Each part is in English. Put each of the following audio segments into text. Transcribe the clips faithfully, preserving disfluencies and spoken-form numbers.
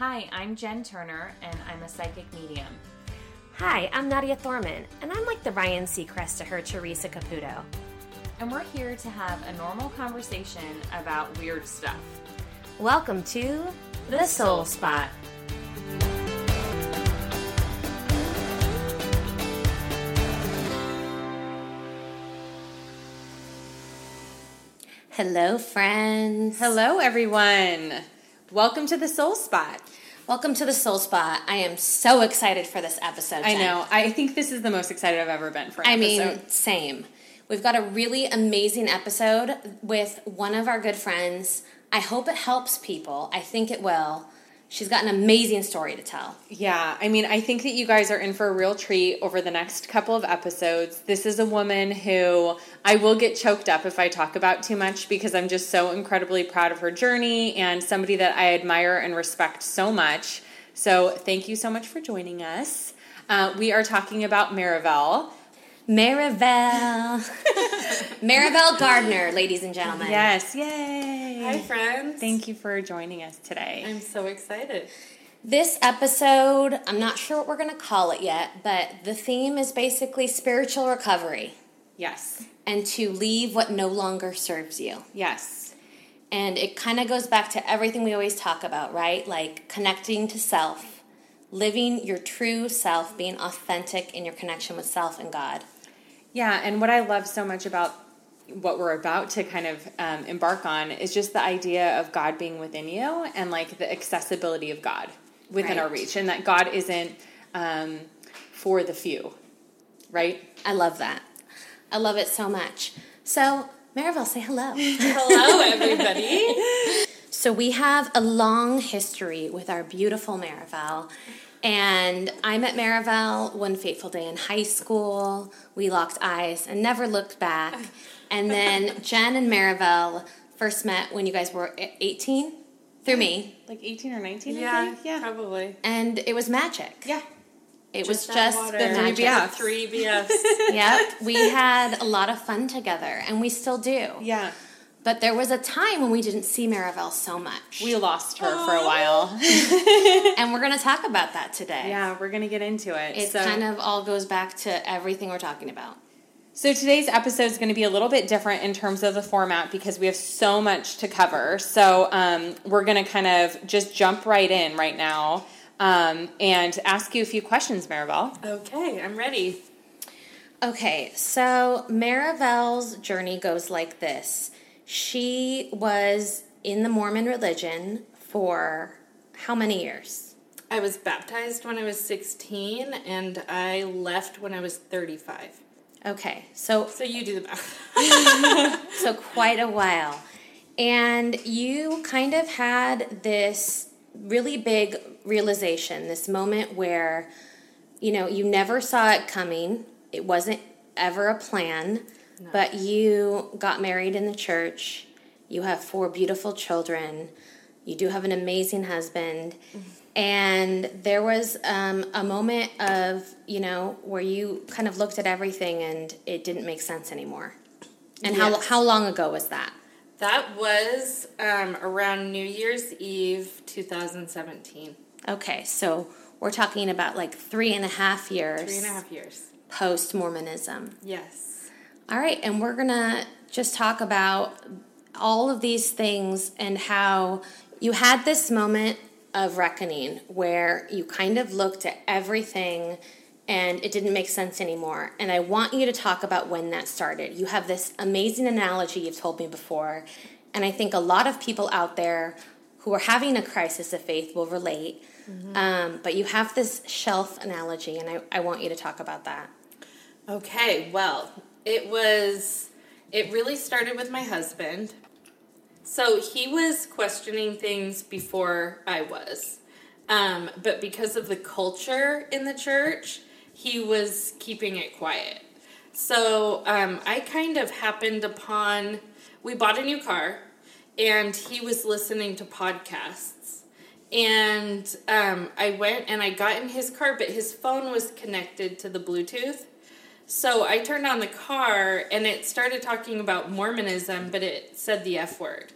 Hi, I'm Jen Turner, and I'm a psychic medium. Hi, I'm Nadia Thorman, and I'm like the Ryan Seacrest to her Teresa Caputo. And we're here to have a normal conversation about weird stuff. Welcome to The, the Soul Spot. Hello, friends. Hello, everyone. Welcome to The Soul Spot. Welcome to The Soul Spot. I am so excited for this episode, Jen. I know. I think this is the most excited I've ever been for an I episode. I mean, same. We've got a really amazing episode with one of our good friends. I hope it helps people. I think it will. She's got an amazing story to tell. Yeah. I mean, I think that you guys are in for a real treat over the next couple of episodes. This is a woman who I will get choked up if I talk about too much because I'm just so incredibly proud of her journey and somebody that I admire and respect so much. So thank you so much for joining us. Uh, we are talking about Merivale. Merivale. Merivale Gardner, ladies and gentlemen. Yes, yay. Hi, friends. Thank you for joining us today. I'm so excited. This episode, I'm not sure what we're going to call it yet, but the theme is basically spiritual recovery. Yes. And to leave what no longer serves you. Yes. And it kind of goes back to everything we always talk about, right? Like connecting to self, living your true self, being authentic in your connection with self and God. Yeah, and what I love so much about what we're about to kind of um, embark on is just the idea of God being within you and like the accessibility of God within right. our reach, and that God isn't um, for the few, right? I love that. I love it so much. So, Merivale, say hello. Hello, everybody. So we have a long history with our beautiful Merivale. And I met Merivale one fateful day in high school. We locked eyes and never looked back. And then Jen and Merivale first met when you guys were eighteen, through me. Like eighteen or nineteen, yeah, I think? Yeah, probably. And it was magic. Yeah. It just was just water. The magic. B F. Three B Fs. Yep. We had a lot of fun together, and we still do. Yeah. But there was a time when we didn't see Merivale so much. We lost her Aww. For a while. And we're going to talk about that today. Yeah, we're going to get into it. It so. kind of all goes back to everything we're talking about. So today's episode is going to be a little bit different in terms of the format because we have so much to cover. So um, we're going to kind of just jump right in right now um, and ask you a few questions, Merivale. Okay, I'm ready. Okay, so Merivale's journey goes like this. She was in the Mormon religion for how many years? I was baptized when I was sixteen, and I left when I was thirty-five. Okay, so... So you do the math. So quite a while. And you kind of had this really big realization, this moment where, you know, you never saw it coming. It wasn't ever a plan. No. But you got married in the church, you have four beautiful children, you do have an amazing husband, and there was um, a moment of, you know, where you kind of looked at everything and it didn't make sense anymore. And yes. how how long ago was that? That was um, around New Year's Eve two thousand seventeen. Okay, so we're talking about like three and a half years. Three and a half years. Post-Mormonism. Yes. All right, and we're going to just talk about all of these things and how you had this moment of reckoning where you kind of looked at everything and it didn't make sense anymore. And I want you to talk about when that started. You have this amazing analogy you've told me before, and I think a lot of people out there who are having a crisis of faith will relate. Mm-hmm. Um, but you have this shelf analogy, and I, I want you to talk about that. Okay, well... It was, it really started with my husband. So he was questioning things before I was. Um, but because of the culture in the church, he was keeping it quiet. So um, I kind of happened upon, we bought a new car, and he was listening to podcasts. And um, I went and I got in his car, but his phone was connected to the Bluetooth. So I turned on the car, and it started talking about Mormonism, but it said the F word.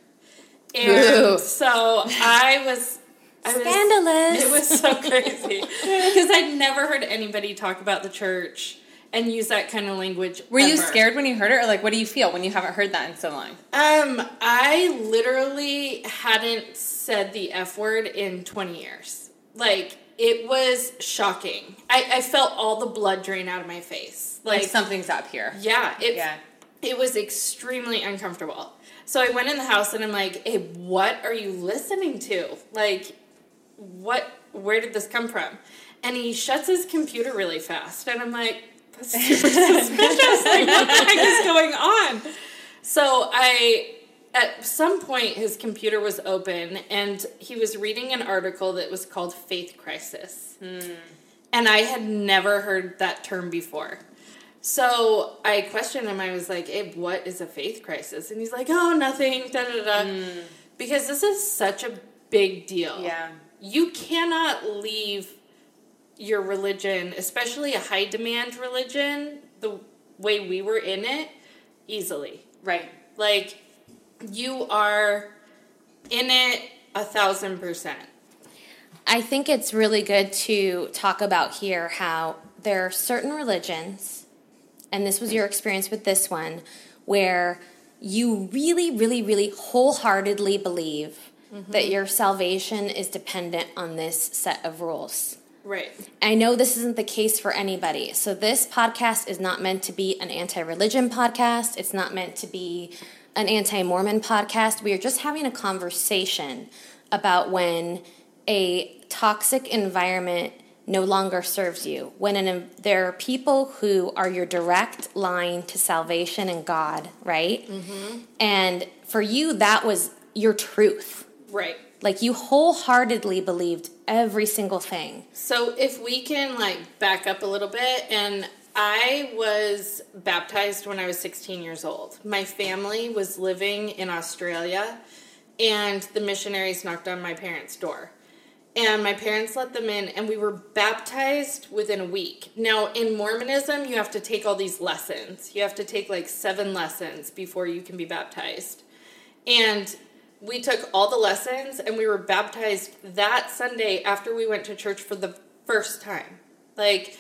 And Ooh. So I was Scandalous. It was, it was so crazy. Because I'd never heard anybody talk about the church and use that kind of language. Were ever. You scared when you heard it? Or, like, what do you feel when you haven't heard that in so long? Um, I literally hadn't said the F word in twenty years. Like, it was shocking. I, I felt all the blood drain out of my face. Like, like something's up here. Yeah. It, yeah. It was extremely uncomfortable. So I went in the house and I'm like, hey, what are you listening to? Like, what, where did this come from? And he shuts his computer really fast. And I'm like, that's super suspicious. Like, what the heck is going on? So I, at some point, his computer was open and he was reading an article that was called Faith Crisis. Mm. And I had never heard that term before. So I questioned him. I was like, hey, what is a faith crisis? And he's like, oh, nothing, da-da-da. Mm. Because this is such a big deal. Yeah. You cannot leave your religion, especially a high-demand religion, the way we were in it, easily. Right. Like, you are in it a thousand percent. I think it's really good to talk about here how there are certain religions... and this was your experience with this one, where you really, really, really wholeheartedly believe mm-hmm. that your salvation is dependent on this set of rules. Right. I know this isn't the case for anybody. So this podcast is not meant to be an anti-religion podcast. It's not meant to be an anti-Mormon podcast. We are just having a conversation about when a toxic environment no longer serves you. When an, there are people who are your direct line to salvation and God, right? Mm-hmm. And for you, that was your truth. Right. Like, you wholeheartedly believed every single thing. So if we can, like, back up a little bit, and I was baptized when I was sixteen years old. My family was living in Australia, and the missionaries knocked on my parents' door. And my parents let them in, and we were baptized within a week. Now, in Mormonism, you have to take all these lessons. You have to take, like, seven lessons before you can be baptized. And we took all the lessons, and we were baptized that Sunday after we went to church for the first time. Like,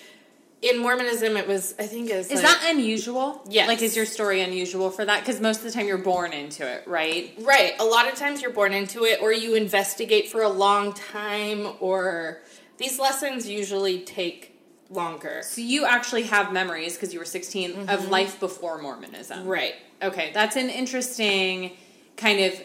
in Mormonism, it was, I think it was, Is like, that unusual? Yes. Like, is your story unusual for that? Because most of the time you're born into it, right? Right. A lot of times you're born into it, or you investigate for a long time, or these lessons usually take longer. So you actually have memories, because you were sixteen, mm-hmm. of life before Mormonism. Right. Okay. That's an interesting kind of,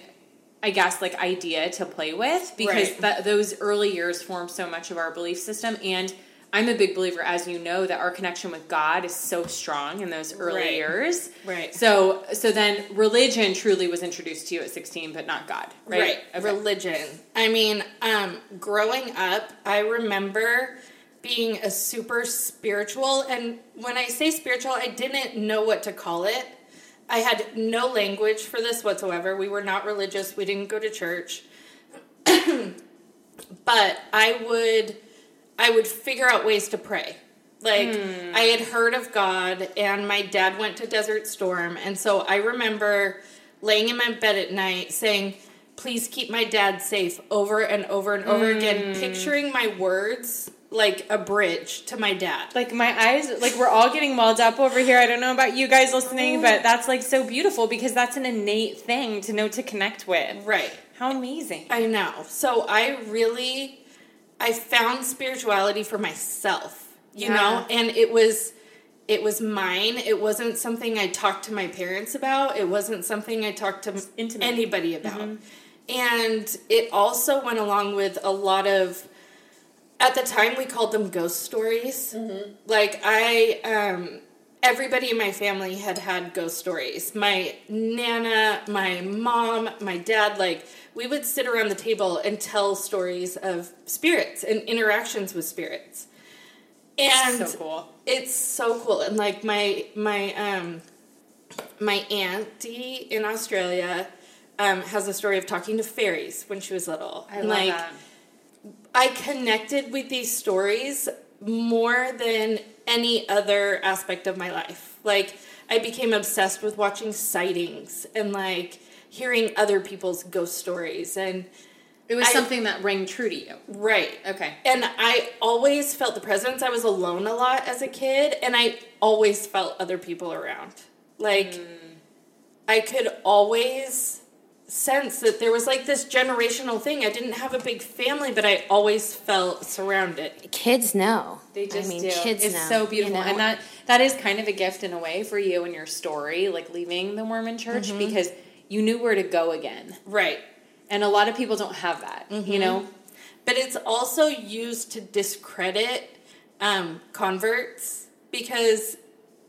I guess, like, idea to play with, because right. that, those early years form so much of our belief system, and... I'm a big believer, as you know, that our connection with God is so strong in those early right. years. Right. So so then religion truly was introduced to you at sixteen, but not God. Right. right. Okay. Religion. I mean, um, growing up, I remember being a super spiritual. And when I say spiritual, I didn't know what to call it. I had no language for this whatsoever. We were not religious. We didn't go to church. But I would... I would figure out ways to pray. Like, mm. I had heard of God, and my dad went to Desert Storm, and so I remember laying in my bed at night saying, please keep my dad safe, over and over and over mm. again, picturing my words like a bridge to my dad. Like, my eyes, like, we're all getting welled up over here. I don't know about you guys listening, but that's, like, so beautiful, because that's an innate thing to know to connect with. Right. How amazing. I know. So I really... I found spirituality for myself, you yeah. know, and it was, it was mine. It wasn't something I talked to my parents about. It wasn't something I talked to anybody about. Mm-hmm. And it also went along with a lot of, at the time we called them ghost stories. Mm-hmm. Like I, um, everybody in my family had had ghost stories. My Nana, my mom, my dad, like, we would sit around the table and tell stories of spirits and interactions with spirits. And so cool. It's so cool. And like my, my, um, my auntie in Australia, um, has a story of talking to fairies when she was little. I love like, that. I connected with these stories more than any other aspect of my life. Like, I became obsessed with watching sightings and like, hearing other people's ghost stories, and It was I, something that rang true to you. Right. Okay. And I always felt the presence. I was alone a lot as a kid, and I always felt other people around. Like, mm. I could always sense that there was, like, this generational thing. I didn't have a big family, but I always felt surrounded. Kids know. They just I mean, do. Kids it's know. It's so beautiful. You know? And that that is kind of a gift in a way for you and your story, like, leaving the Mormon church, mm-hmm. because you knew where to go again. Right. And a lot of people don't have that, mm-hmm. you know? But it's also used to discredit um, converts because...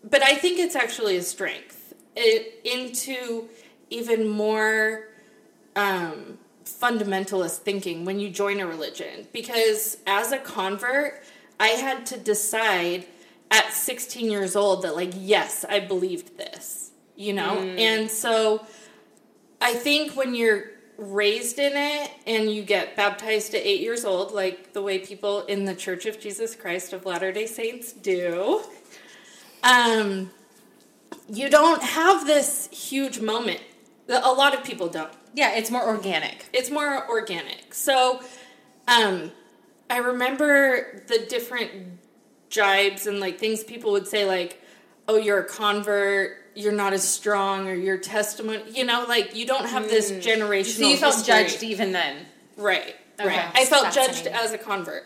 But I think it's actually a strength. It, into even more um, fundamentalist thinking when you join a religion. Because as a convert, I had to decide at sixteen years old that, like, yes, I believed this, you know? Mm. And so I think when you're raised in it and you get baptized at eight years old, like the way people in the Church of Jesus Christ of Latter-day Saints do, um, you don't have this huge moment. A lot of people don't. Yeah, it's more organic. It's more organic. So um, I remember the different jibes and, like, things people would say, like, oh, you're a convert, you're not as strong, or your testimony, you know, like, you don't have this mm. generational So you felt history. Judged even then. Right, okay. right. I felt judged as a convert.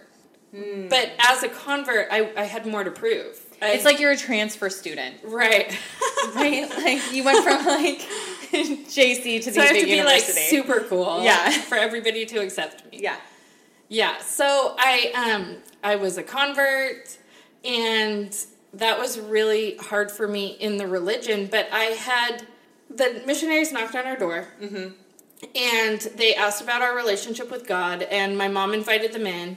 Mm. But as a convert, I, I had more to prove. I, it's like you're a transfer student. Right. right? Like, you went from, like, J C to these so big universities. So I have to be, like, super cool. Yeah. For everybody to accept me. Yeah. Yeah. So I, um, I was a convert, and... that was really hard for me in the religion, but I had, the missionaries knocked on our door, mm-hmm. and they asked about our relationship with God, and my mom invited them in,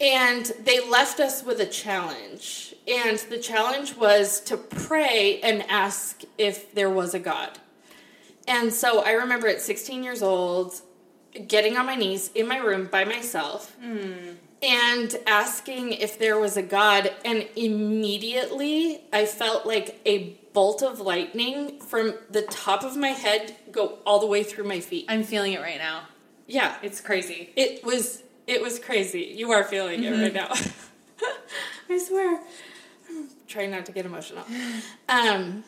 and they left us with a challenge, and the challenge was to pray and ask if there was a God. And so I remember at sixteen years old, getting on my knees in my room by myself, mm. and asking if there was a God, and immediately I felt like a bolt of lightning from the top of my head go all the way through my feet. I'm feeling it right now. Yeah. It's crazy. It was it was crazy. You are feeling mm-hmm. it right now. I swear. I'm trying not to get emotional. Um,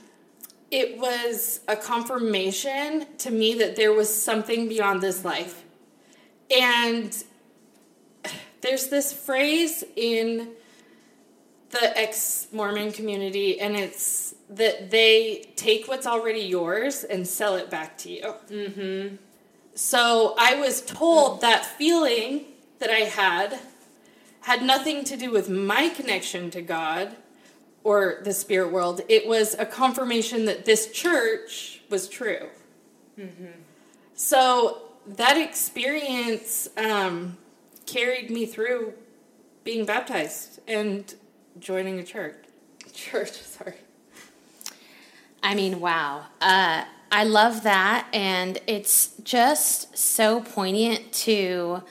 it was a confirmation to me that there was something beyond this life. And... there's this phrase in the ex-Mormon community, and it's that they take what's already yours and sell it back to you. Mm-hmm. So I was told that feeling that I had had nothing to do with my connection to God or the spirit world. It was a confirmation that this church was true. Mm-hmm. So that experience... Um, carried me through being baptized and joining a church. Church, sorry. I mean, wow. Uh, I love that, and it's just so poignant to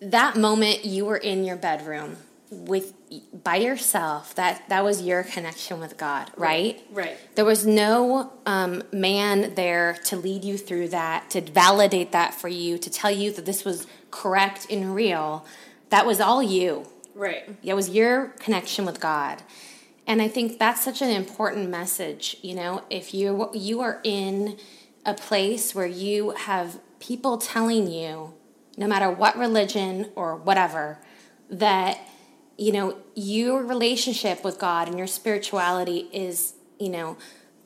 that moment you were in your bedroom with by yourself. That that was your connection with God, right? Right. right. There was no um, man there to lead you through that, to validate that for you, to tell you that this was correct and real. That was all you. Right. It was your connection with God. And I think that's such an important message, you know, if you you are in a place where you have people telling you, no matter what religion or whatever, that, you know, your relationship with God and your spirituality is, you know,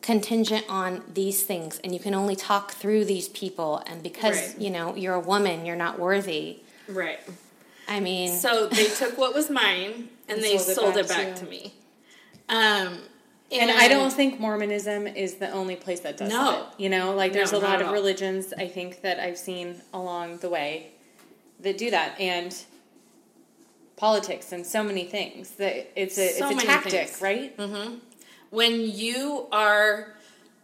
contingent on these things, and you can only talk through these people, and because right. you know you're a woman, you're not worthy. Right. I mean, so they took what was mine and, and they sold it back, it back to me. Um, and, and I don't think Mormonism is the only place that does no. it. You know, like there's no, a lot of religions I think that I've seen along the way that do that, and politics and so many things that it's a so it's a tactic, things. Right? Mm-hmm. When you are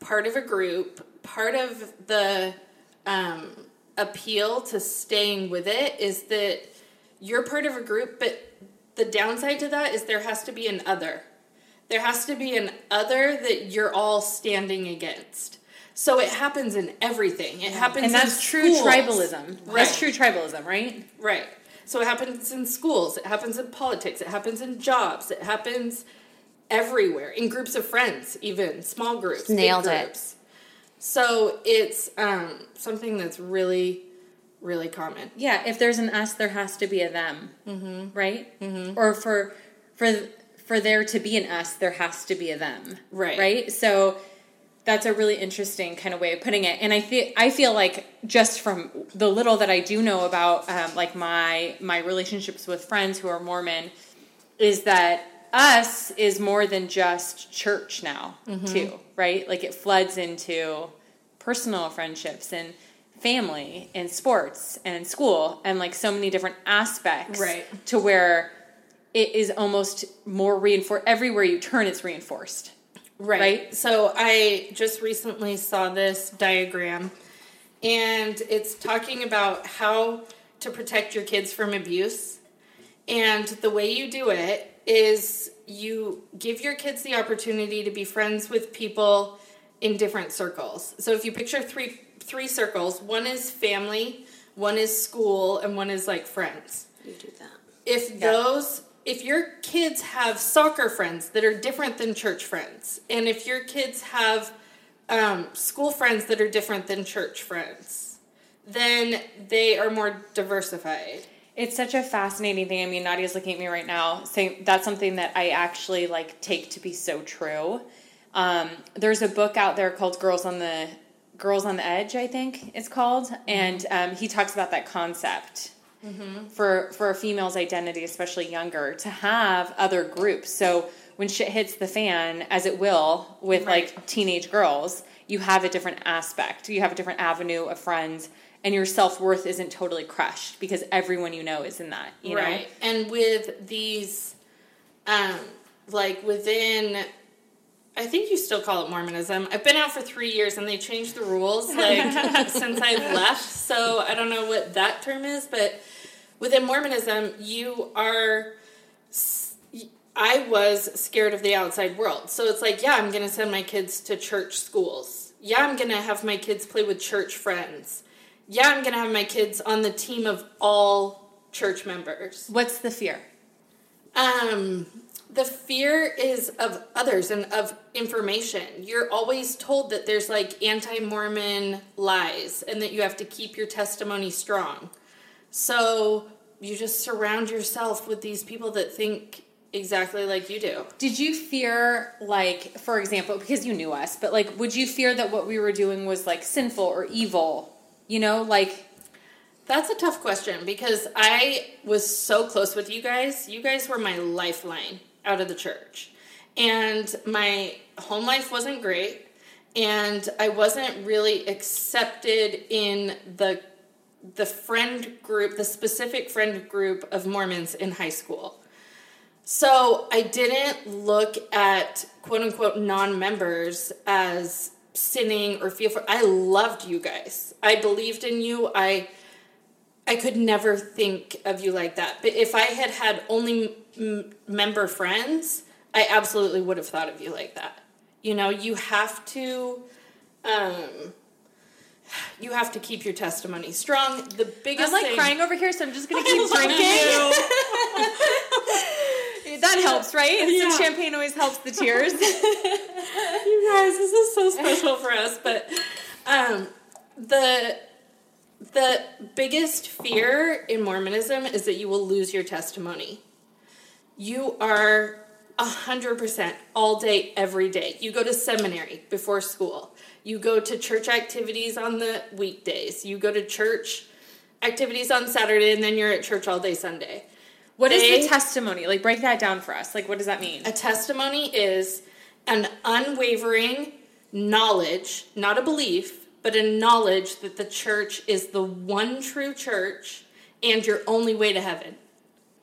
part of a group, part of the um, appeal to staying with it is that you're part of a group, but the downside to that is there has to be an other. There has to be an other that you're all standing against. So it happens in everything. It happens in schools. And that's true tribalism. Right. That's true tribalism, right? Right. So it happens in schools. It happens in politics. It happens in jobs. It happens everywhere. In groups of friends, even. Small groups. Nailed it. So it's um, something that's really, really common. Yeah. If there's an us, there has to be a them. Mm-hmm. Right? Mm-hmm. Or for for for there to be an us, there has to be a them. Right. Right? So... that's a really interesting kind of way of putting it. And I feel, I feel like just from the little that I do know about, um, like my, my relationships with friends who are Mormon, is that us is more than just church now, mm-hmm. too, right? Like it floods into personal friendships and family and sports and school and like so many different aspects, right? To where it is almost more reinforced. Everywhere you turn, it's reinforced. Right. right. So I just recently saw this diagram, and it's talking about how to protect your kids from abuse. And the way you do it is you give your kids the opportunity to be friends with people in different circles. So if you picture three three circles, one is family, one is school, and one is like friends. You do that. If yeah. those If your kids have soccer friends that are different than church friends, and if your kids have um, school friends that are different than church friends, then they are more diversified. It's such a fascinating thing. I mean, Nadia's looking at me right now saying that's something that I actually like take to be so true. Um, there's a book out there called Girls on the Girls on the Edge, I think it's called, and um, he talks about that concept. Mm-hmm. For for a female's identity, especially younger, to have other groups. So when shit hits the fan, as it will with right. like teenage girls, you have a different aspect. You have a different avenue of friends, and your self-worth isn't totally crushed because everyone you know is in that. You right. know? And with these, um, like within, I think you still call it Mormonism. I've been out for three years, and they changed the rules like since I left. So I don't know what that term is, but. Within Mormonism, you are, I was scared of the outside world. So it's like, yeah, I'm going to send my kids to church schools. Yeah, I'm going to have my kids play with church friends. Yeah, I'm going to have my kids on the team of all church members. What's the fear? Um, the fear is of others and of information. You're always told that there's like anti-Mormon lies and that you have to keep your testimony strong. So you just surround yourself with these people that think exactly like you do. Did you fear, like, for example, because you knew us, but, like, would you fear that what we were doing was, like, sinful or evil? You know, like... That's a tough question because I was so close with you guys. You guys were my lifeline out of the church. And my home life wasn't great. And I wasn't really accepted in the the friend group, the specific friend group of Mormons in high school. So I didn't look at quote unquote non-members as sinning or feel for, I loved you guys. I believed in you. I, I could never think of you like that. But if I had had only m- member friends, I absolutely would have thought of you like that. You know, you have to, um, You have to keep your testimony strong. The biggest I'm like thing... crying over here, so I'm just going to keep drinking. That helps, right? Yeah. Some champagne always helps the tears. You guys, this is so special for us. But um, the the biggest fear in Mormonism is that you will lose your testimony. You are one hundred percent all day, every day. You go to seminary before school. You go to church activities on the weekdays. You go to church activities on Saturday, and then you're at church all day Sunday. What they, is the testimony? Like, break that down for us. Like, what does that mean? A testimony is an unwavering knowledge, not a belief, but a knowledge that the church is the one true church and your only way to heaven.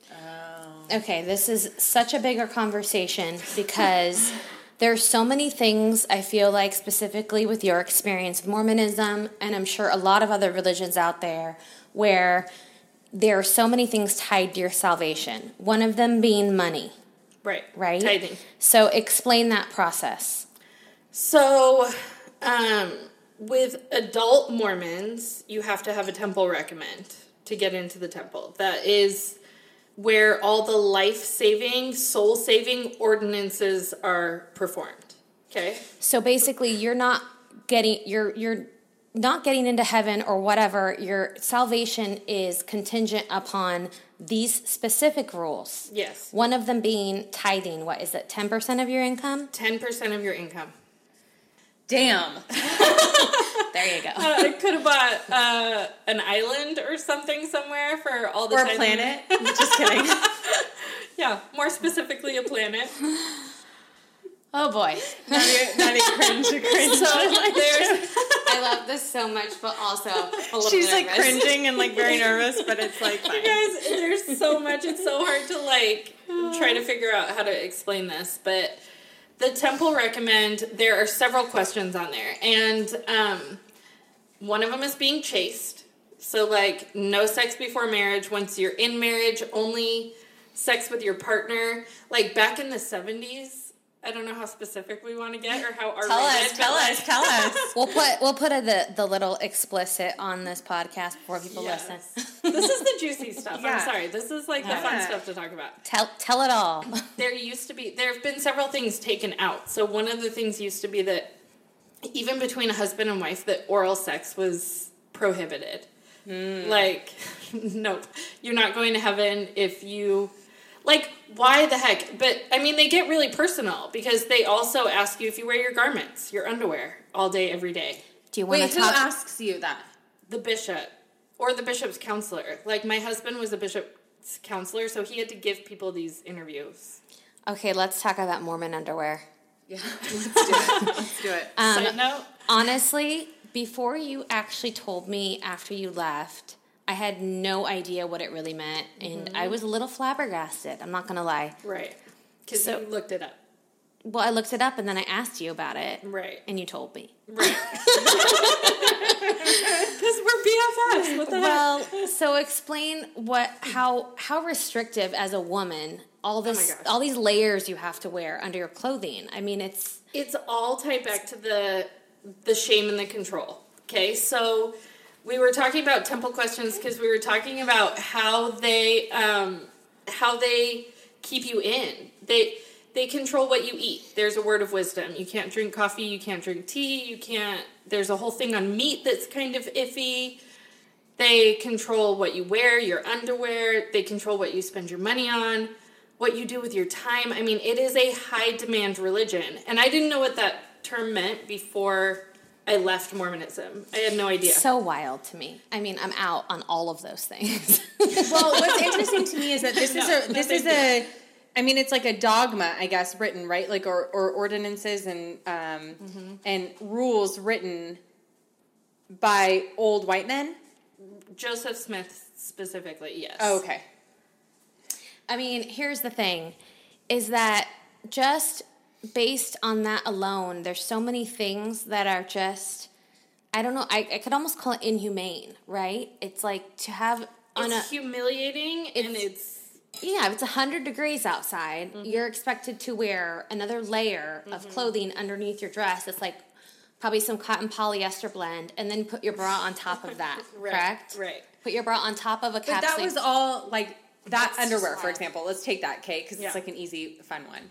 Oh. Okay, this is such a bigger conversation because... There's so many things I feel like specifically with your experience of Mormonism, and I'm sure a lot of other religions out there, where there are so many things tied to your salvation. One of them being money. Right. Right? Tithing. So explain that process. So um, with adult Mormons, you have to have a temple recommend to get into the temple. That is where all the life-saving, soul-saving ordinances are performed. Okay? So basically, you're not getting, you're you're not getting into heaven or whatever. Your salvation is contingent upon these specific rules. Yes. One of them being tithing. What is it, ten percent of your income? ten percent of your income. Damn. There you go. Uh, I could have bought uh, an island or something somewhere for all the time. Or a planet. Just kidding. Yeah, more specifically a planet. Oh, boy. Not a, not a cringe, a cringe. So there's, I love this so much, but also a little She's, nervous. Like, cringing and, like, very nervous, but it's, like, fine. You guys, there's so much. It's so hard to, like, try to figure out how to explain this, but... The temple recommend, there are several questions on there, and um, one of them is being chaste. So, like, no sex before marriage. Once you're in marriage, only sex with your partner. Like, back in the seventies, I don't know how specific we want to get or how our tell us, tell like. us, tell us. We'll put we'll put a, the the little explicit on this podcast before people yes. listen. This is the juicy stuff. Yeah. I'm sorry. This is like yeah. the fun stuff to talk about. Tell tell it all. There used to be there have been several things taken out. So one of the things used to be that even between a husband and wife, that oral sex was prohibited. Mm. Like, nope, you're not going to heaven if you. Like, why the heck? But, I mean, they get really personal because they also ask you if you wear your garments, your underwear, all day, every day. Do you want Wait, to talk- who asks you that? The bishop or the bishop's counselor. Like, my husband was a bishop's counselor, so he had to give people these interviews. Okay, let's talk about Mormon underwear. Yeah, let's do it. Let's do it. Um, Side note. Honestly, before you actually told me after you left... I had no idea what it really meant, and mm-hmm. I was a little flabbergasted. I'm not going to lie. Right. Because so, you looked it up. Well, I looked it up, and then I asked you about it. Right. And you told me. Right. Because we're B F Fs. What the well, heck? Well, so explain what how how restrictive as a woman all this oh all these layers you have to wear under your clothing. I mean, it's... It's all tied back to the the shame and the control. Okay, so... We were talking about temple questions because we were talking about how they um, how they keep you in. They they control what you eat. There's a word of wisdom. You can't drink coffee. You can't drink tea. You can't. There's a whole thing on meat that's kind of iffy. They control what you wear, your underwear. They control what you spend your money on, what you do with your time. I mean, it is a high demand religion, and I didn't know what that term meant before. I left Mormonism. I had no idea. So wild to me. I mean, I'm out on all of those things. Well, what's interesting to me is that this no, is a this is a I mean, it's like a dogma, I guess, written, right? Like or, or ordinances and um mm-hmm. and rules written by old white men. Joseph Smith specifically, yes. Oh, okay. I mean, here's the thing is that just based on that alone, there's so many things that are just, I don't know, I, I could almost call it inhumane, right? It's like to have... On it's a, humiliating it's, and it's... Yeah, if it's one hundred degrees outside, mm-hmm. you're expected to wear another layer mm-hmm. of clothing underneath your dress. It's like probably some cotton polyester blend and then put your bra on top of that, right, correct? Right. Put your bra on top of a capsule. But that was all, like, that That's underwear, for example. Let's take that, Kate, because yeah. it's like an easy, fun one.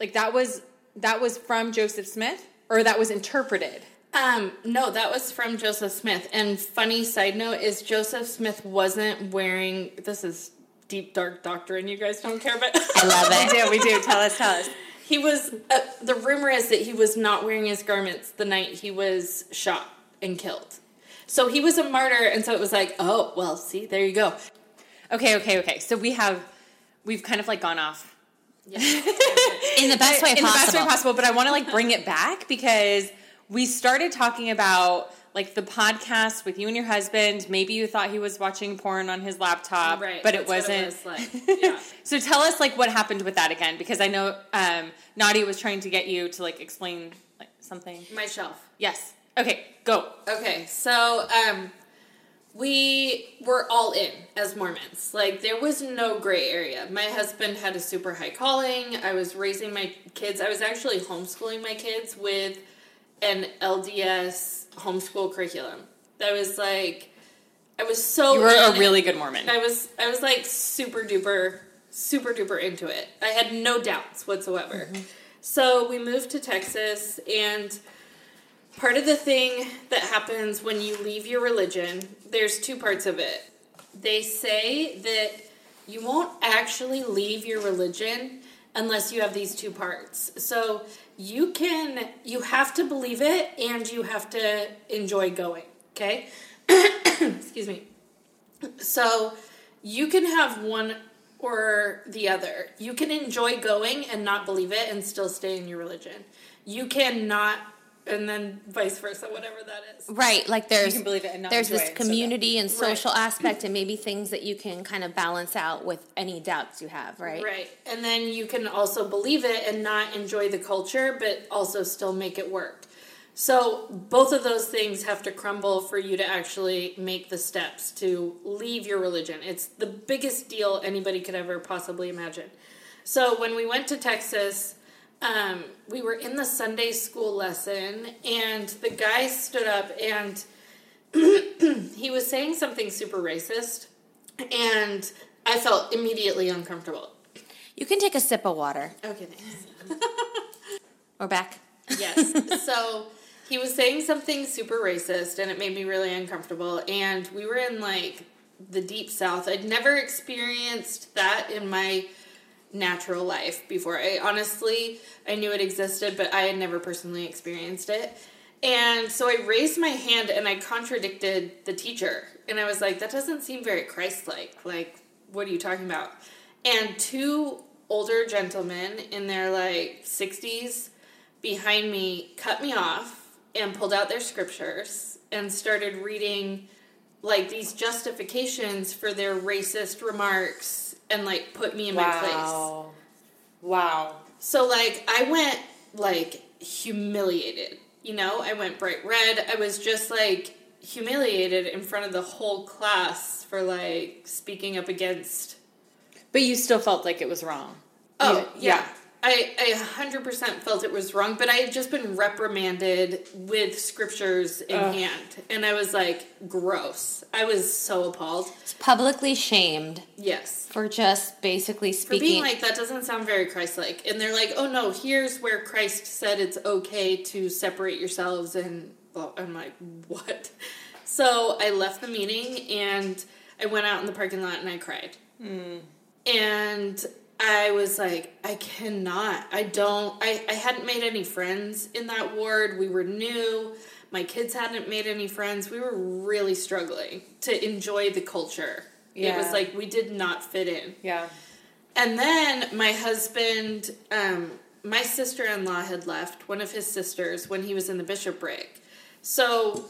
Like, that was that was from Joseph Smith? Or that was interpreted? Um, no, that was from Joseph Smith. And funny side note is Joseph Smith wasn't wearing... This is deep, dark doctrine. You guys don't care, but... I love it. We do, we do. Tell us, tell us. He was... Uh, the rumor is that he was not wearing his garments the night he was shot and killed. So he was a martyr, and so it was like, oh, well, see, there you go. Okay, okay, okay. So we have... We've kind of, like, gone off... Yes. in the best way possible. In the best way possible, but I want to like bring it back because we started talking about like the podcast with you and your husband. Maybe you thought he was watching porn on his laptop, right. but it That's wasn't. What it was like. Yeah. So tell us like what happened with that again, because I know um, Nadia was trying to get you to like explain like something. My shelf. Yes. Okay. Go. Okay. So um, we were all in as Mormons. Like, there was no gray area. My husband had a super high calling. I was raising my kids. I was actually homeschooling my kids with an L D S homeschool curriculum. That was like, I was so... You were a really good Mormon. I was, I was like super duper, super duper into it. I had no doubts whatsoever. Mm-hmm. So we moved to Texas, and part of the thing that happens when you leave your religion, there's two parts of it. They say that you won't actually leave your religion unless you have these two parts. So you can, you have to believe it, and you have to enjoy going, okay? Excuse me. So you can have one or the other. You can enjoy going and not believe it and still stay in your religion. You cannot, and then vice versa, whatever that is. Right, like there's you can believe it and not there's this community so and social right. aspect and maybe things that you can kind of balance out with any doubts you have, right? Right, and then you can also believe it and not enjoy the culture, but also still make it work. So both of those things have to crumble for you to actually make the steps to leave your religion. It's the biggest deal anybody could ever possibly imagine. So when we went to Texas, um, we were in the Sunday school lesson, and the guy stood up, and he was saying something super racist, and I felt immediately uncomfortable. You can take a sip of water. Okay, thanks. We're back. Yes, so... He was saying something super racist, and it made me really uncomfortable. And we were in, like, the deep south. I'd never experienced that in my natural life before. I honestly, I knew it existed, but I had never personally experienced it. And so I raised my hand, and I contradicted the teacher. And I was like, that doesn't seem very Christ-like. Like, what are you talking about? And two older gentlemen in their, like, sixties behind me cut me off. And pulled out their scriptures and started reading, like, these justifications for their racist remarks and, like, put me in wow. my place. Wow. Wow. So, like, I went, like, humiliated, you know? I went bright red. I was just, like, humiliated in front of the whole class for, like, speaking up against. But you still felt like it was wrong. Oh, you, yeah. yeah. I, I one hundred percent felt it was wrong, but I had just been reprimanded with scriptures in Ugh. hand. And I was like, gross. I was so appalled. It's publicly shamed. Yes. For just basically speaking. For being like, that doesn't sound very Christ-like. And they're like, oh no, here's where Christ said it's okay to separate yourselves. And well, I'm like, what? So I left the meeting, and I went out in the parking lot, and I cried. Mm. And... I was like, I cannot, I don't, I, I hadn't made any friends in that ward. We were new. My kids hadn't made any friends. We were really struggling to enjoy the culture. Yeah. It was like, we did not fit in. Yeah. And then my husband, um, my sister-in-law had left, one of his sisters, when he was in the bishopric. So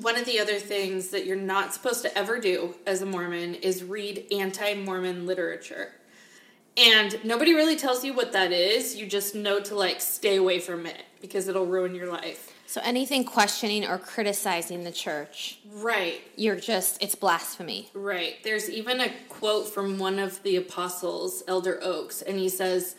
one of the other things that you're not supposed to ever do as a Mormon is read anti-Mormon literature. And nobody really tells you what that is. You just know to, like, stay away from it because it'll ruin your life. So anything questioning or criticizing the church. Right. You're just, it's blasphemy. Right. There's even a quote from one of the apostles, Elder Oaks, and he says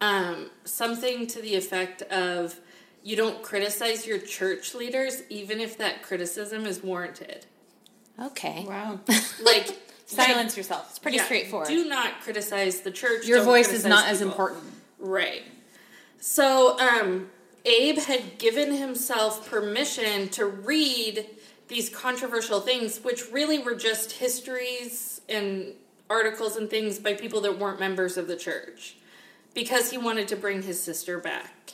um, something to the effect of, you don't criticize your church leaders even if that criticism is warranted. Okay. Wow. Like... Silence like, yourself. It's pretty yeah, straightforward. Do not criticize the church. Your Don't voice is not people. As important. Right. So, um, Abe had given himself permission to read these controversial things, which really were just histories and articles and things by people that weren't members of the church, because he wanted to bring his sister back.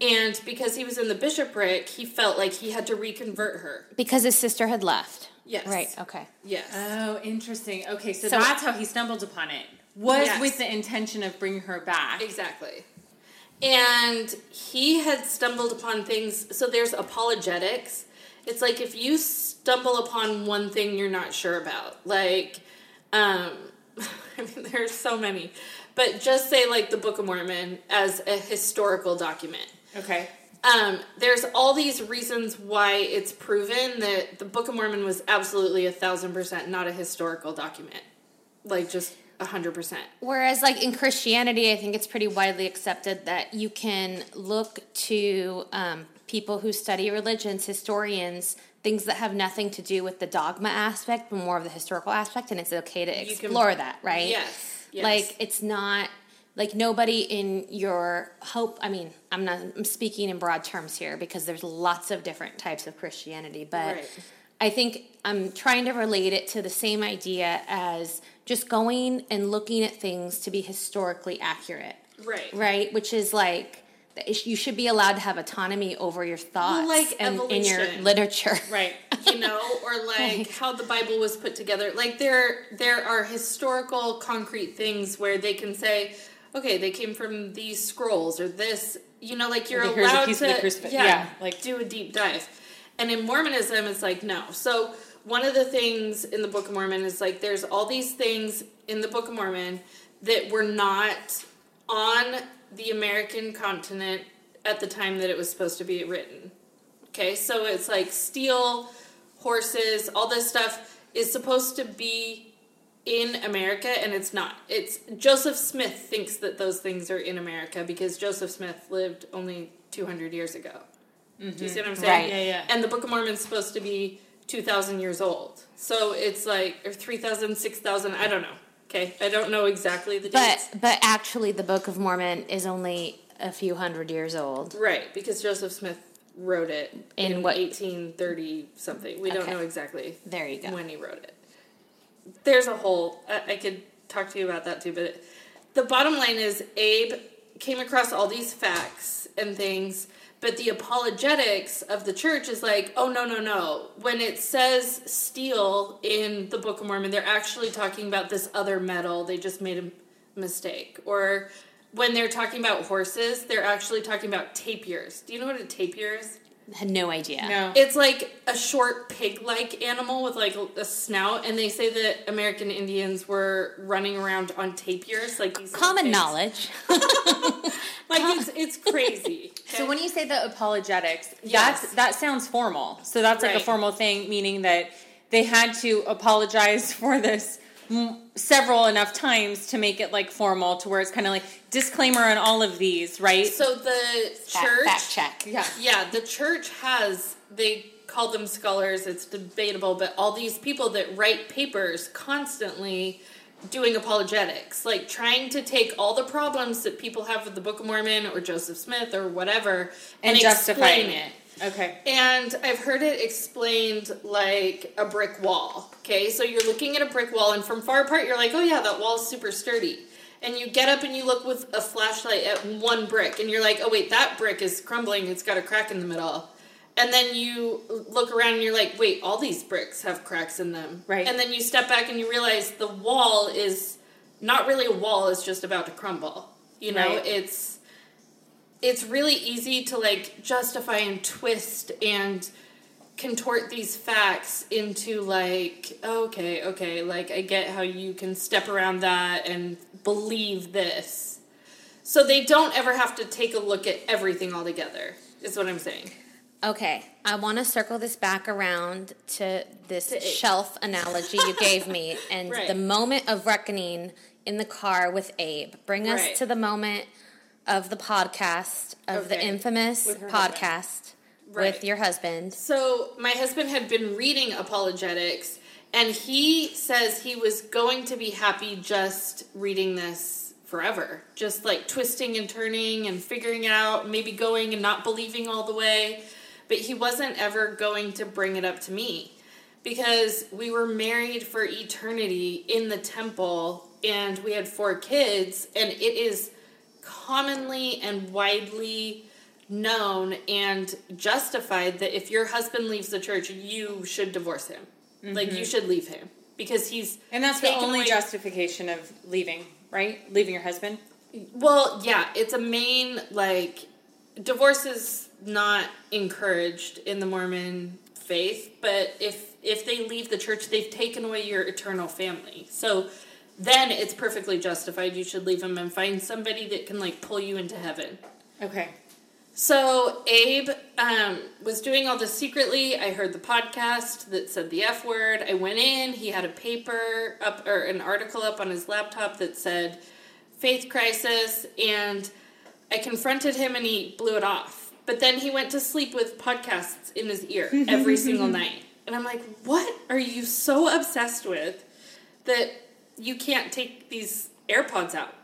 And because he was in the bishopric, he felt like he had to reconvert her. Because his sister had left. Yes. Right, okay. Yes. Oh, interesting. Okay, so, so that's how he stumbled upon it. Was yes. with the intention of bringing her back. Exactly. And he had stumbled upon things. So there's apologetics. It's like if you stumble upon one thing you're not sure about. Like, um, I mean, there's so many. But just say, like, the Book of Mormon as a historical document. Okay. Um, there's all these reasons why it's proven that the Book of Mormon was absolutely a thousand percent not a historical document. Like, just a hundred percent. Whereas, like, in Christianity, I think it's pretty widely accepted that you can look to um, people who study religions, historians, things that have nothing to do with the dogma aspect, but more of the historical aspect, and it's okay to explore can, that, right? Yes, yes. Like, it's not, like, nobody in your hope, I mean, I'm not I'm speaking in broad terms here because there's lots of different types of Christianity, but right. I think I'm trying to relate it to the same idea as just going and looking at things to be historically accurate. Right. Right? Which is like, you should be allowed to have autonomy over your thoughts, well, like, and in your literature. Right. You know, or like, like how the Bible was put together. Like there, there are historical concrete things where they can say, okay, they came from these scrolls or this, you know, like you're allowed to yeah, yeah, like do a deep dive. And in Mormonism, it's like, no. So one of the things in the Book of Mormon is like, there's all these things in the Book of Mormon that were not on the American continent at the time that it was supposed to be written. Okay, so it's like steel, horses, all this stuff is supposed to be in America, and it's not. It's Joseph Smith thinks that those things are in America because Joseph Smith lived only two hundred years ago. Mm-hmm. Do you see what I'm saying? Right. Yeah, yeah. And the Book of Mormon's supposed to be two thousand years old. So it's like, or three thousand, six thousand, I don't know. Okay, I don't know exactly the dates. But, but actually the Book of Mormon is only a few hundred years old. Right, because Joseph Smith wrote it in, in what? eighteen thirty something. We okay. don't know exactly there you go. when he wrote it. There's a whole, I, I could talk to you about that too, but it, the bottom line is Abe came across all these facts and things, but the apologetics of the church is like, oh, no, no, no. When it says steel in the Book of Mormon, they're actually talking about this other metal. They just made a mistake. Or when they're talking about horses, they're actually talking about tapirs. Do you know what a tapir is? I had no idea. No. It's like a short pig-like animal with like a snout, and they say that American Indians were running around on tapirs. Like these common knowledge. Like, it's it's crazy. Okay? So when you say the apologetics, yes. that's that sounds formal. So that's like right. a formal thing, meaning that they had to apologize for this m- several enough times to make it like formal, to where it's kind of like disclaimer on all of these, right? So the fact, church, fact check, yeah, yeah. The church has, they call them scholars. It's debatable, but all these people that write papers constantly doing apologetics, like trying to take all the problems that people have with the Book of Mormon or Joseph Smith or whatever and, and explain it. it. Okay. And I've heard it explained like a brick wall. Okay, so you're looking at a brick wall, and from far apart, you're like, oh yeah, that wall's super sturdy. And you get up and you look with a flashlight at one brick, and you're like, oh wait, that brick is crumbling. It's got a crack in the middle. And then you look around and you're like, wait, all these bricks have cracks in them. Right. And then you step back and you realize the wall is not really a wall. It's just about to crumble. You know, right. it's it's really easy to, like, justify and twist and contort these facts into, like, okay, okay, like, I get how you can step around that and believe this. So they don't ever have to take a look at everything altogether, is what I'm saying. Okay, I want to circle this back around to this to shelf analogy you gave me and right. the moment of reckoning in the car with Abe. Bring us right. to the moment of the podcast, of okay. the infamous with podcast right. with your husband. So my husband had been reading apologetics, and he says he was going to be happy just reading this forever, just like twisting and turning and figuring it out, maybe going and not believing all the way. But he wasn't ever going to bring it up to me because we were married for eternity in the temple, and we had four kids, and it is commonly and widely known and justified that if your husband leaves the church, you should divorce him. Mm-hmm. Like, you should leave him because he's and that's the only away- justification of leaving, right? Leaving your husband? Well, yeah, it's a main, like, divorce is not encouraged in the Mormon faith, but if if they leave the church, they've taken away your eternal family. So then it's perfectly justified. You should leave them and find somebody that can, like, pull you into heaven. Okay. So Abe um, was doing all this secretly. I heard the podcast that said the F word. I went in. He had a paper up, or an article up on his laptop that said faith crisis, and I confronted him, and he blew it off. But then he went to sleep with podcasts in his ear every single night. And I'm like, what are you so obsessed with that you can't take these AirPods out?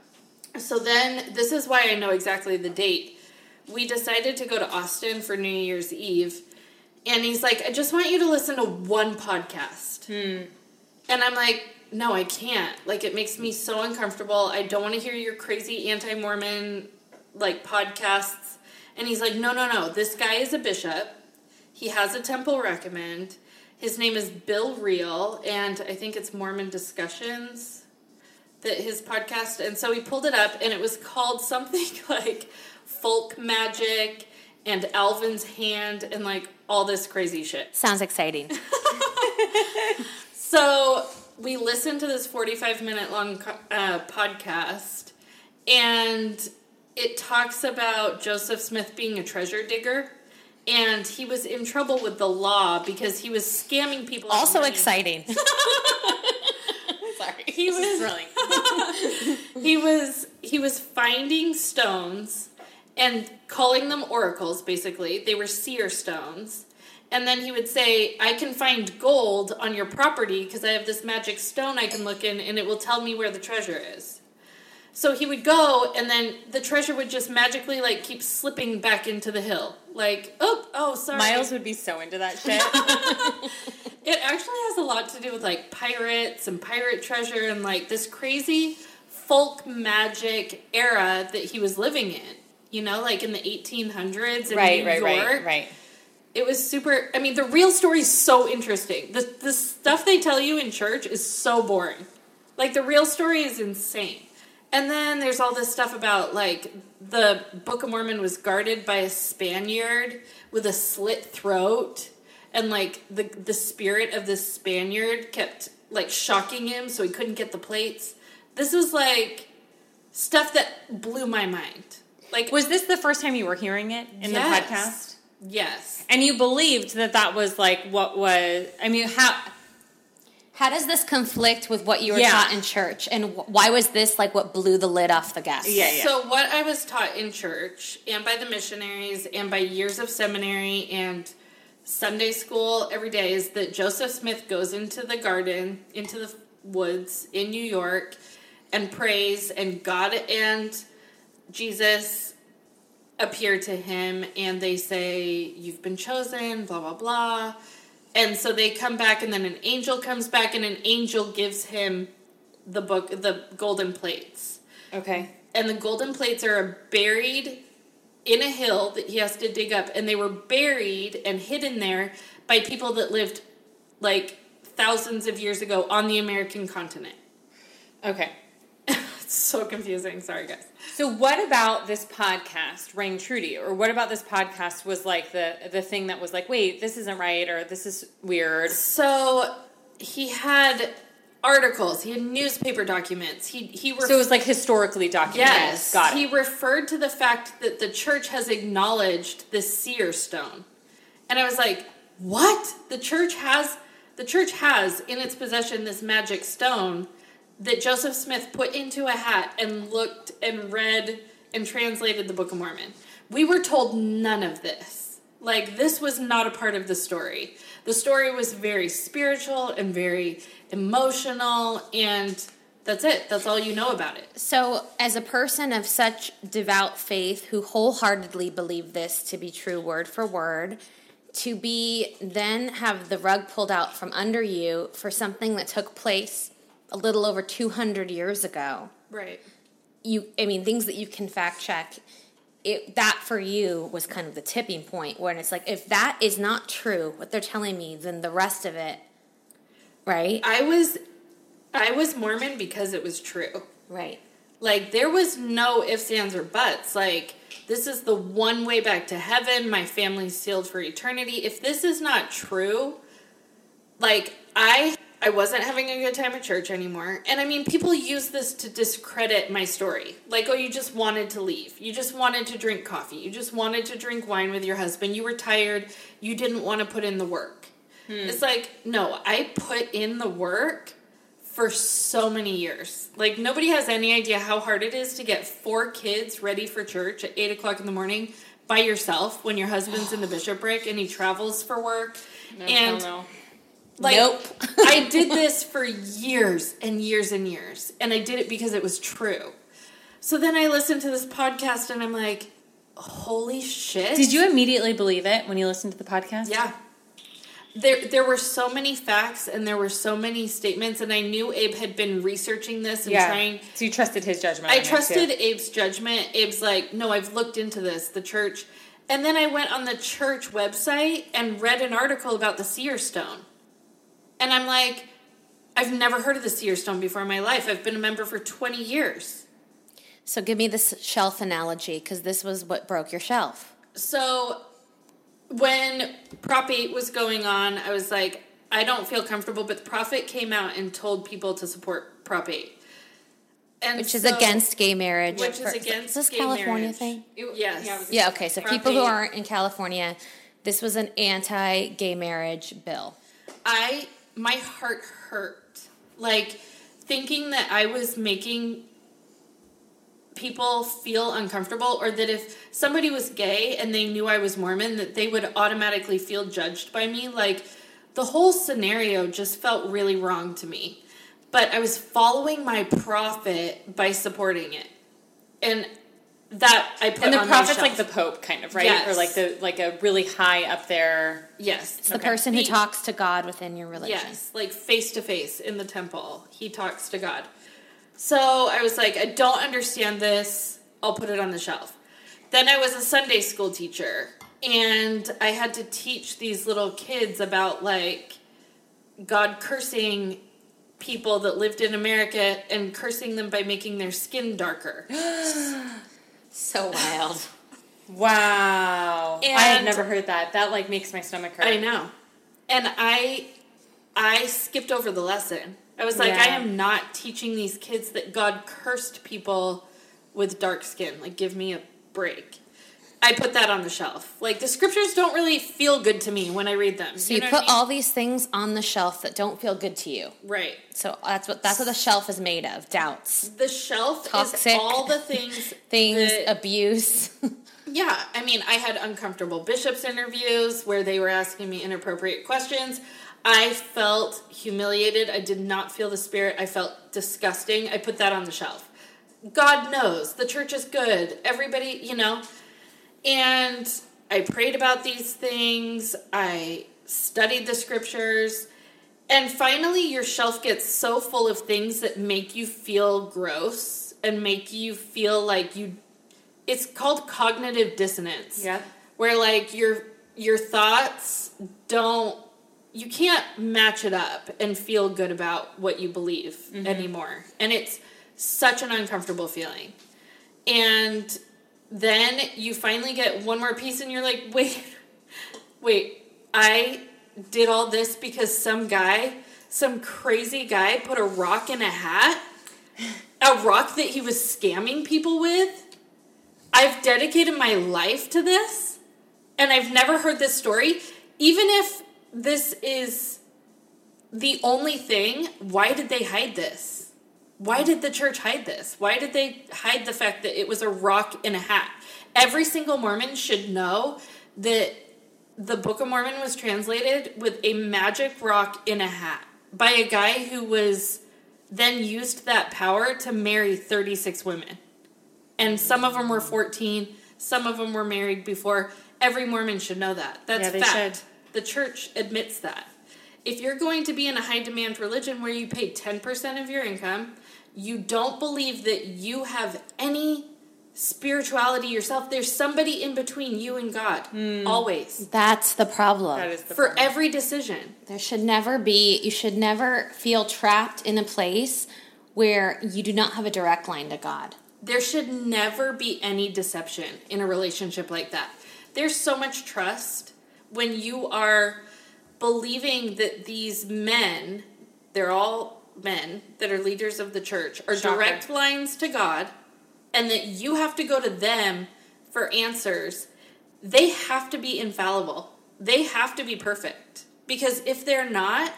So then, this is why I know exactly the date. We decided to go to Austin for New Year's Eve. And he's like, I just want you to listen to one podcast. Hmm. And I'm like, no, I can't. Like, it makes me so uncomfortable. I don't want to hear your crazy anti-Mormon, like, podcasts. And he's like, no, no, no. This guy is a bishop. He has a temple recommend. His name is Bill Reel, and I think it's Mormon Discussions, that his podcast. And so he pulled it up, and it was called something like Folk Magic and Alvin's Hand and, like, all this crazy shit. Sounds exciting. So we listened to this forty-five minute long uh, podcast, and it talks about Joseph Smith being a treasure digger, and he was in trouble with the law because he was scamming people. Also exciting. Sorry. He was thrilling. he was he was finding stones and calling them oracles, basically. They were seer stones. And then he would say, I can find gold on your property because I have this magic stone I can look in and it will tell me where the treasure is. So he would go, and then the treasure would just magically, like, keep slipping back into the hill. Like, oh, oh, sorry. Miles would be so into that shit. It actually has a lot to do with, like, pirates and pirate treasure and, like, this crazy folk magic era that he was living in. You know, like, in the eighteen hundreds in right, New right, York. Right, right, right. It was super, I mean, the real story is so interesting. The the stuff they tell you in church is so boring. Like, the real story is insane. And then there's all this stuff about, like, the Book of Mormon was guarded by a Spaniard with a slit throat. And, like, the the spirit of this Spaniard kept, like, shocking him so he couldn't get the plates. This was, like, stuff that blew my mind. Like, was this the first time you were hearing it in yes. the podcast? Yes. And you believed that that was, like, what was... I mean, how... How does this conflict with what you were yeah. taught in church? And why was this, like, what blew the lid off the gas? Yeah, yeah. So what I was taught in church, and by the missionaries, and by years of seminary, and Sunday school every day, is that Joseph Smith goes into the garden, into the woods in New York, and prays, and God and Jesus appear to him, and they say, you've been chosen, blah, blah, blah. And so they come back, and then an angel comes back, and an angel gives him the book, the golden plates. Okay. And the golden plates are buried in a hill that he has to dig up, and they were buried and hidden there by people that lived, like, thousands of years ago on the American continent. Okay. It's so confusing. Sorry, guys. So what about this podcast rang true to you? Or what about this podcast was, like, the, the thing that was like, wait, this isn't right, or this is weird? So he had articles. He had newspaper documents. He he. Ref- so it was, like, historically documented. Yes. Got it. He referred to the fact that the church has acknowledged the seer stone. And I was like, what? The church has the church has in its possession this magic stone that Joseph Smith put into a hat and looked and read and translated the Book of Mormon. We were told none of this. Like, this was not a part of the story. The story was very spiritual and very emotional, and that's it. That's all you know about it. So, as a person of such devout faith who wholeheartedly believed this to be true word for word, to be then have the rug pulled out from under you for something that took place a little over two hundred years ago. Right. You, I mean, things that you can fact check, it, that for you was kind of the tipping point where it's like, if that is not true, what they're telling me, then the rest of it, right? I was, I was Mormon because it was true. Right. Like, there was no ifs, ands, or buts. Like, this is the one way back to heaven. My family's sealed for eternity. If this is not true, like, I... I wasn't having a good time at church anymore. And, I mean, people use this to discredit my story. Like, oh, you just wanted to leave. You just wanted to drink coffee. You just wanted to drink wine with your husband. You were tired. You didn't want to put in the work. Hmm. It's like, no, I put in the work for so many years. Like, nobody has any idea how hard it is to get four kids ready for church at eight o'clock in the morning by yourself when your husband's in the bishopric and he travels for work. No, and no, no. Like, nope. I did this for years and years and years, and I did it because it was true. So then I listened to this podcast, and I'm like, holy shit. Did you immediately believe it when you listened to the podcast? Yeah. There there were so many facts, and there were so many statements, and I knew Abe had been researching this and yeah. trying. So you trusted his judgment. I trusted Abe's judgment. Abe's like, no, I've looked into this, the church. And then I went on the church website and read an article about the seer stone. And I'm like, I've never heard of the seer stone before in my life. I've been a member for twenty years. So give me this shelf analogy, because this was what broke your shelf. So when Prop eight was going on, I was like, I don't feel comfortable, but the prophet came out and told people to support Prop eight. And which so, is against gay marriage. Which is against this gay California marriage. Thing? It, yes. Yeah, it yeah, okay, so Prop people eight. Who aren't in California, this was an anti-gay marriage bill. I, my heart hurt. Like, thinking that I was making people feel uncomfortable, or that if somebody was gay and they knew I was Mormon, that they would automatically feel judged by me. Like, the whole scenario just felt really wrong to me. But I was following my prophet by supporting it. And that I put on my shelf. And the prophet's like the Pope, kind of, right? Yes. Or like the like a really high up there. Yes. It's okay. The person who talks to God within your religion. Yes, like face to face in the temple. He talks to God. So I was like, I don't understand this. I'll put it on the shelf. Then I was a Sunday school teacher, and I had to teach these little kids about, like, God cursing people that lived in America and cursing them by making their skin darker. So wild. Wow. And I had never heard that. That, like, makes my stomach hurt. I know. And I, I skipped over the lesson. I was like, yeah. I am not teaching these kids that God cursed people with dark skin. Like, give me a break. I put that on the shelf. Like, the scriptures don't really feel good to me when I read them. So you, know you put I mean? all these things on the shelf that don't feel good to you. Right. So that's what that's what the shelf is made of, doubts. The shelf Toxic. Is all the things. things, that, abuse. Yeah. I mean, I had uncomfortable bishops' interviews where they were asking me inappropriate questions. I felt humiliated. I did not feel the spirit. I felt disgusting. I put that on the shelf. God knows. The church is good. Everybody, you know. And I prayed about these things. I studied the scriptures. And finally, your shelf gets so full of things that make you feel gross and make you feel like you... It's called cognitive dissonance. Yeah. Where, like, your your thoughts don't... You can't match it up and feel good about what you believe mm-hmm. anymore. And it's such an uncomfortable feeling. And then you finally get one more piece and you're like, wait, wait, I did all this because some guy, some crazy guy put a rock in a hat, a rock that he was scamming people with. I've dedicated my life to this, and I've never heard this story. Even if this is the only thing. Why did they hide this? Why did the church hide this? Why did they hide the fact that it was a rock in a hat? Every single Mormon should know that the Book of Mormon was translated with a magic rock in a hat by a guy who was then used that power to marry thirty-six women. And some of them were fourteen. Some of them were married before. Every Mormon should know that. That's yeah, they fact. Should. The church admits that. If you're going to be in a high-demand religion where you pay ten percent of your income, you don't believe that you have any spirituality yourself. There's somebody in between you and God, mm. always. That's the problem. That is the For problem. Every decision. There should never be, you should never feel trapped in a place where you do not have a direct line to God. There should never be any deception in a relationship like that. There's so much trust. When you are believing that these men, they're all men that are leaders of the church, are Shocker. Direct lines to God, and that you have to go to them for answers, they have to be infallible. They have to be perfect. Because if they're not...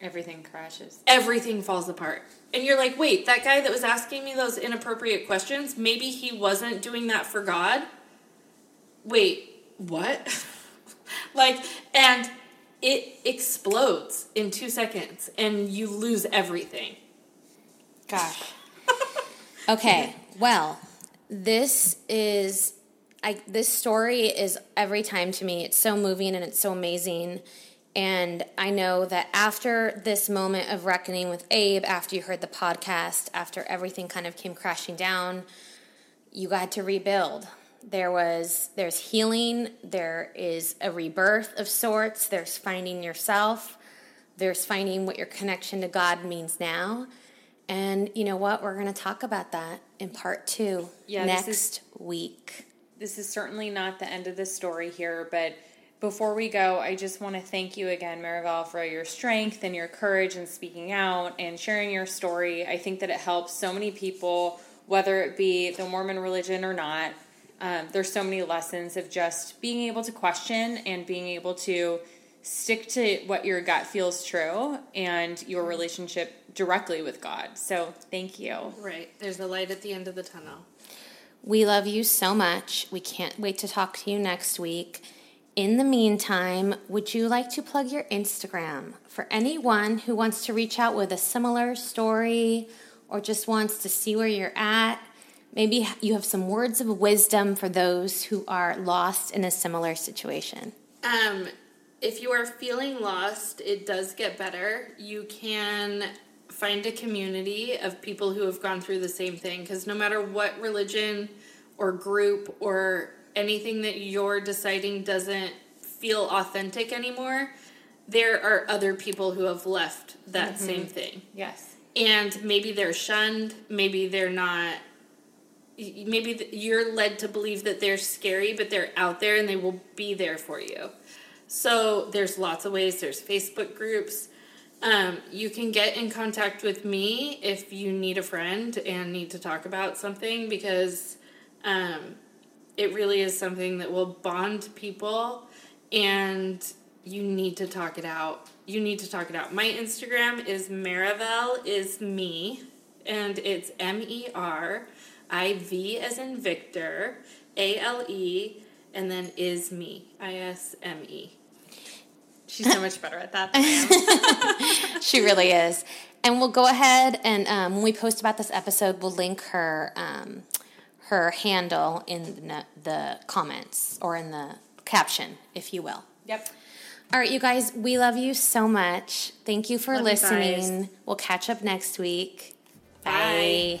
Everything crashes. Everything falls apart. And you're like, wait, that guy that was asking me those inappropriate questions, maybe he wasn't doing that for God. wait, what? Like, and it explodes in two seconds, and you lose everything. Gosh. Okay, well, this is, I, this story is every time to me. It's so moving, and it's so amazing. And I know that after this moment of reckoning with Abe, after you heard the podcast, after everything kind of came crashing down, you got to rebuild. There was, there's healing, there is a rebirth of sorts, there's finding yourself, there's finding what your connection to God means now. And you know what? We're going to talk about that in part two yeah, next this is, week. This is certainly not the end of the story here, but before we go, I just want to thank you again, Merivale, for your strength and your courage in speaking out and sharing your story. I think that it helps so many people, whether it be the Mormon religion or not. Um, there's so many lessons of just being able to question and being able to stick to what your gut feels true and your relationship directly with God. So thank you. Right. There's a light at the end of the tunnel. We love you so much. We can't wait to talk to you next week. In the meantime, would you like to plug your Instagram for anyone who wants to reach out with a similar story or just wants to see where you're at? Maybe you have some words of wisdom for those who are lost in a similar situation. Um, if you are feeling lost, it does get better. You can find a community of people who have gone through the same thing, because no matter what religion or group or anything that you're deciding doesn't feel authentic anymore, there are other people who have left that mm-hmm. same thing. Yes. And maybe they're shunned, maybe they're not... Maybe you're led to believe that they're scary, but they're out there and they will be there for you. So there's lots of ways. There's Facebook groups. Um, you can get in contact with me if you need a friend and need to talk about something, because um, it really is something that will bond people, and you need to talk it out. You need to talk it out. My Instagram is Merivale is me, and it's M E R I V as in Victor, A L E, and then is me, I S M E. She's so much better at that than I am. She really is. And we'll go ahead and um, when we post about this episode, we'll link her um, her handle in the, the comments or in the caption, if you will. Yep. All right, you guys, we love you so much. Thank you for love listening. You we'll catch up next week. Bye. Bye.